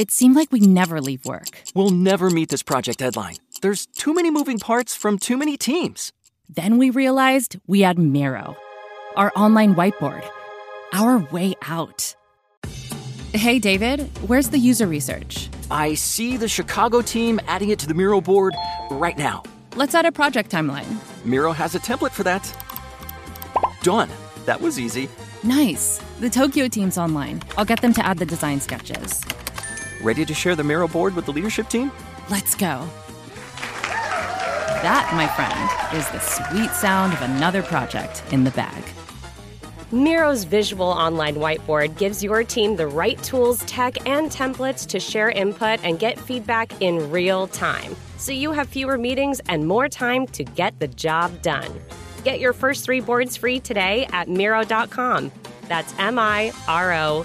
It seemed like we never leave work. We'll never meet this project deadline. There's too many moving parts from too many teams. Then we realized we had Miro, our online whiteboard, our way out. Hey, David, where's the user research? I see the Chicago team adding it to the Miro board right now. Let's add a project timeline. Miro has a template for that. Done. That was easy. Nice. The Tokyo team's online. I'll get them to add the design sketches. Ready to share the Miro board with the leadership team? Let's go. That, my friend, is the sweet sound of another project in the bag. Miro's visual online whiteboard gives your team the right tools, tech, and templates to share input and get feedback in real time, so you have fewer meetings and more time to get the job done. Get your first 3 boards free today at Miro.com. That's Miro.com.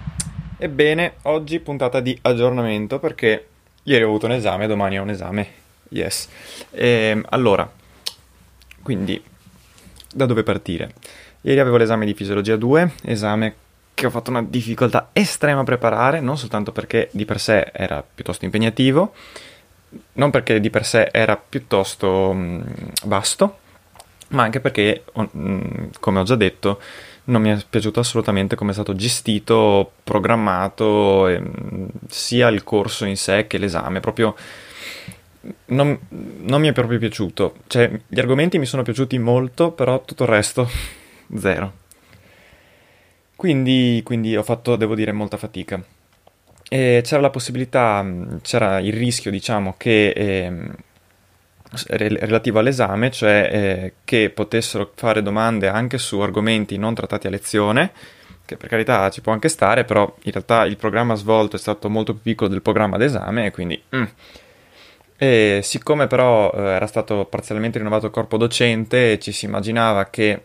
Ebbene, oggi puntata di aggiornamento perché ieri ho avuto un esame, domani ho un esame, yes. Allora, quindi, da dove partire? Ieri avevo l'esame di Fisiologia 2, esame che ho fatto una difficoltà estrema a preparare, non soltanto perché di per sé era piuttosto impegnativo, non perché di per sé era piuttosto vasto, ma anche perché, come ho già detto, non mi è piaciuto assolutamente come è stato gestito, programmato, sia il corso in sé che l'esame, proprio non mi è proprio piaciuto, cioè gli argomenti mi sono piaciuti molto, però tutto il resto zero. Quindi ho fatto, devo dire, molta fatica. E c'era la possibilità, c'era il rischio, diciamo, che relativo all'esame, cioè che potessero fare domande anche su argomenti non trattati a lezione, che per carità ci può anche stare, però in realtà il programma svolto è stato molto più piccolo del programma d'esame, e quindi E siccome però era stato parzialmente rinnovato il corpo docente, ci si immaginava che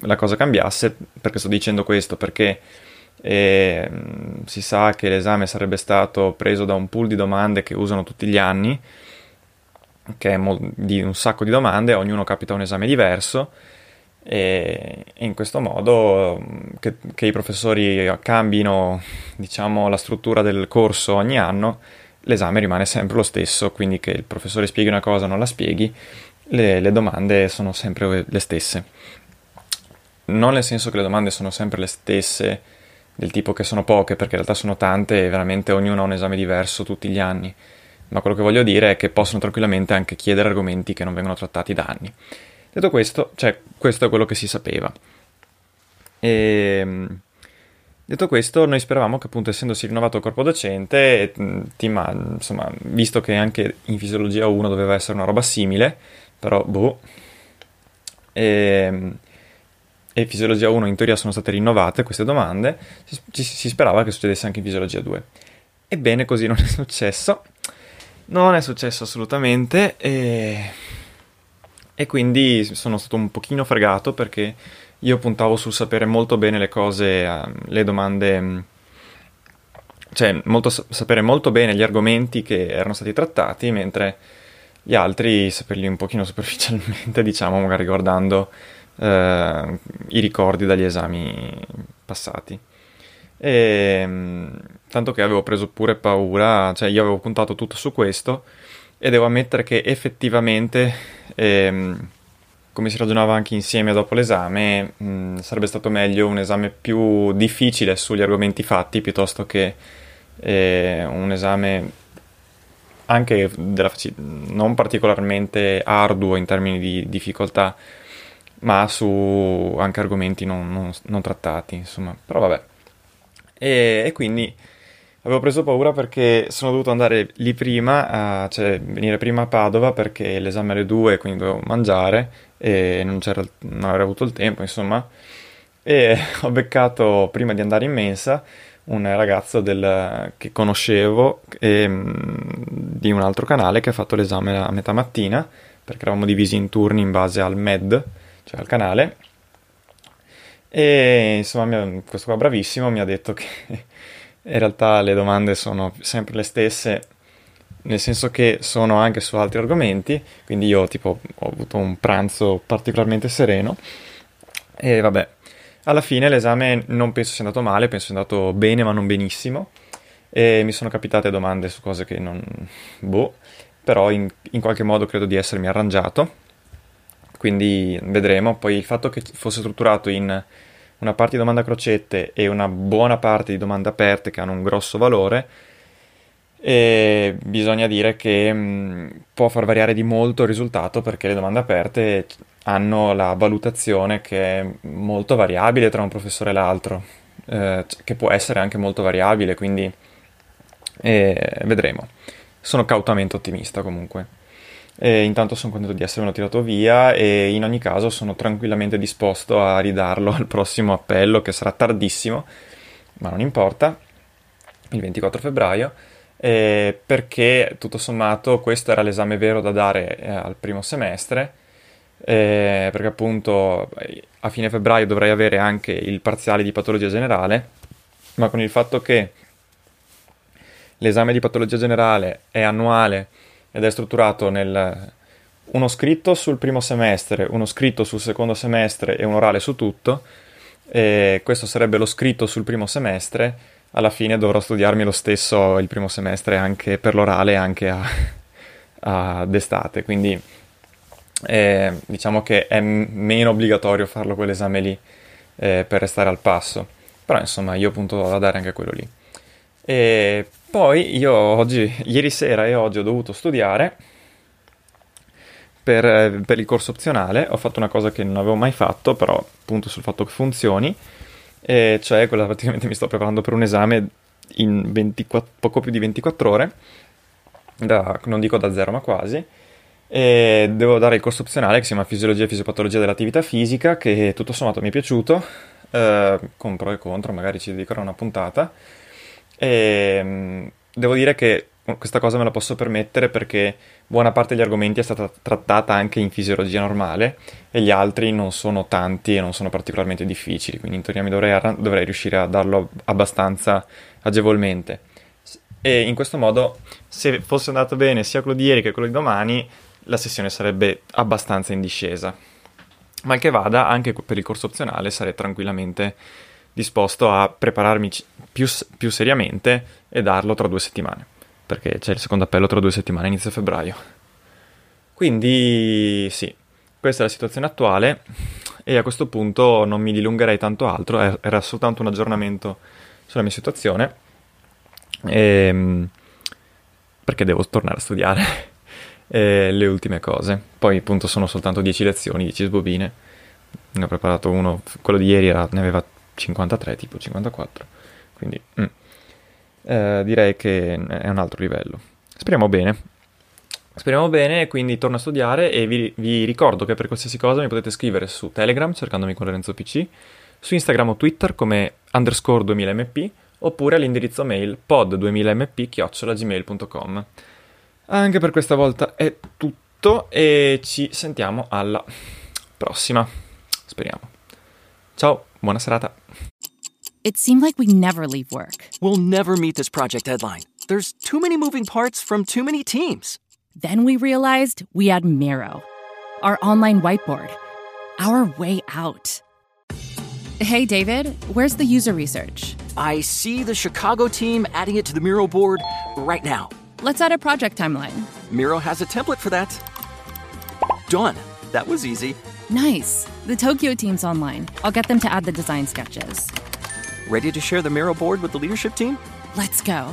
la cosa cambiasse. Perché sto dicendo questo? Perché si sa che l'esame sarebbe stato preso da un pool di domande che usano tutti gli anni, che è di un sacco di domande, ognuno capita un esame diverso, e in questo modo che i professori cambino, diciamo, la struttura del corso ogni anno, l'esame rimane sempre lo stesso, quindi che il professore spieghi una cosa o non la spieghi, le domande sono sempre le stesse. Non nel senso che le domande sono sempre le stesse, del tipo che sono poche, perché in realtà sono tante e veramente ognuno ha un esame diverso tutti gli anni, ma quello che voglio dire è che possono tranquillamente anche chiedere argomenti che non vengono trattati da anni. Detto questo, cioè, questo è quello che si sapeva. E detto questo, noi speravamo che, appunto, essendosi rinnovato il corpo docente, insomma, visto che anche in Fisiologia 1 doveva essere una roba simile, però e Fisiologia 1 in teoria sono state rinnovate queste domande, si sperava che succedesse anche in Fisiologia 2. Ebbene, così non è successo. Non è successo assolutamente, e quindi sono stato un pochino fregato, perché io puntavo sul sapere molto bene le cose, le domande, cioè sapere molto bene gli argomenti che erano stati trattati, mentre gli altri saperli un pochino superficialmente, diciamo, magari guardando i ricordi dagli esami passati. Tanto che avevo preso pure paura, cioè io avevo puntato tutto su questo, e devo ammettere che effettivamente come si ragionava anche insieme dopo l'esame, sarebbe stato meglio un esame più difficile sugli argomenti fatti piuttosto che un esame anche non particolarmente arduo in termini di difficoltà, ma su anche argomenti non trattati, insomma. Però vabbè. E quindi avevo preso paura perché sono dovuto andare lì prima, cioè venire prima a Padova perché l'esame alle 2, quindi dovevo mangiare e non avrei avuto il tempo, insomma. E ho beccato, prima di andare in mensa, un ragazzo che conoscevo di un altro canale che ha fatto l'esame a metà mattina, perché eravamo divisi in turni in base al MED, cioè al canale. E insomma questo qua bravissimo mi ha detto che in realtà le domande sono sempre le stesse, nel senso che sono anche su altri argomenti, quindi io tipo ho avuto un pranzo particolarmente sereno e vabbè, alla fine l'esame non penso sia andato male, penso sia andato bene ma non benissimo, e mi sono capitate domande su cose che non... però in qualche modo credo di essermi arrangiato, quindi vedremo. Poi il fatto che fosse strutturato in una parte di domanda a crocette e una buona parte di domande aperte che hanno un grosso valore, e bisogna dire che può far variare di molto il risultato, perché le domande aperte hanno la valutazione che è molto variabile tra un professore e l'altro, che può essere anche molto variabile, quindi vedremo. Sono cautamente ottimista comunque. E intanto sono contento di essermelo tirato via e in ogni caso sono tranquillamente disposto a ridarlo al prossimo appello, che sarà tardissimo, ma non importa, il 24 febbraio, perché tutto sommato questo era l'esame vero da dare al primo semestre, perché appunto a fine febbraio dovrei avere anche il parziale di patologia generale, ma con il fatto che l'esame di patologia generale è annuale ed è strutturato nel uno scritto sul primo semestre, uno scritto sul secondo semestre e un orale su tutto, e questo sarebbe lo scritto sul primo semestre, alla fine dovrò studiarmi lo stesso il primo semestre anche per l'orale, anche a d'estate, quindi diciamo che è meno obbligatorio farlo quell'esame lì per restare al passo, però insomma io punto a dare anche quello lì. E poi io ieri sera e oggi ho dovuto studiare per il corso opzionale. Ho fatto una cosa che non avevo mai fatto, però punto sul fatto che funzioni, e cioè quella praticamente mi sto preparando per un esame in poco più di 24 ore, non dico da zero ma quasi, e devo dare il corso opzionale che si chiama Fisiologia e Fisiopatologia dell'attività fisica, che tutto sommato mi è piaciuto, con pro e contro, magari ci dedicherò una puntata. E devo dire che questa cosa me la posso permettere perché buona parte degli argomenti è stata trattata anche in fisiologia normale e gli altri non sono tanti e non sono particolarmente difficili, quindi in teoria mi dovrei riuscire a darlo abbastanza agevolmente, e in questo modo, se fosse andato bene sia quello di ieri che quello di domani, la sessione sarebbe abbastanza in discesa. Mal che vada, anche per il corso opzionale sarei tranquillamente disposto a prepararmi più seriamente e darlo tra 2 settimane, perché c'è il secondo appello tra 2 settimane, inizio febbraio. Quindi sì, questa è la situazione attuale e a questo punto non mi dilungherei tanto altro, era soltanto un aggiornamento sulla mia situazione, perché devo tornare a studiare le ultime cose. Poi appunto sono soltanto 10 lezioni, 10 sbobine, ne ho preparato uno, quello di ieri ne aveva 53, tipo 54, quindi direi che è un altro livello. Speriamo bene, quindi torno a studiare e vi ricordo che per qualsiasi cosa mi potete scrivere su Telegram cercandomi con Lorenzo PC, su Instagram o Twitter come _2000mp, oppure all'indirizzo mail pod2000mp@gmail.com. Anche per questa volta è tutto e ci sentiamo alla prossima, speriamo. Ciao, buona serata. It seemed like we never leave work. We'll never meet this project deadline. There's too many moving parts from too many teams. Then we realized we had Miro, our online whiteboard, our way out. Hey, David, where's the user research? I see the Chicago team adding it to the Miro board right now. Let's add a project timeline. Miro has a template for that. Done. That was easy. Nice. The Tokyo team's online. I'll get them to add the design sketches. Ready to share the Miro board with the leadership team? Let's go.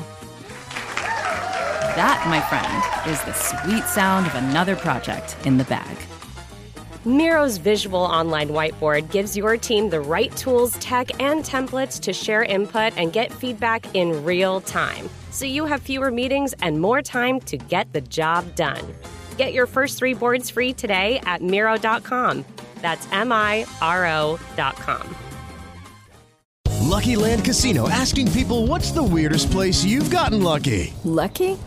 That, my friend, is the sweet sound of another project in the bag. Miro's visual online whiteboard gives your team the right tools, tech, and templates to share input and get feedback in real time, so you have fewer meetings and more time to get the job done. Get your first 3 boards free today at Miro.com. That's Miro.com. Lucky Land Casino, asking people, what's the weirdest place you've gotten lucky? Lucky?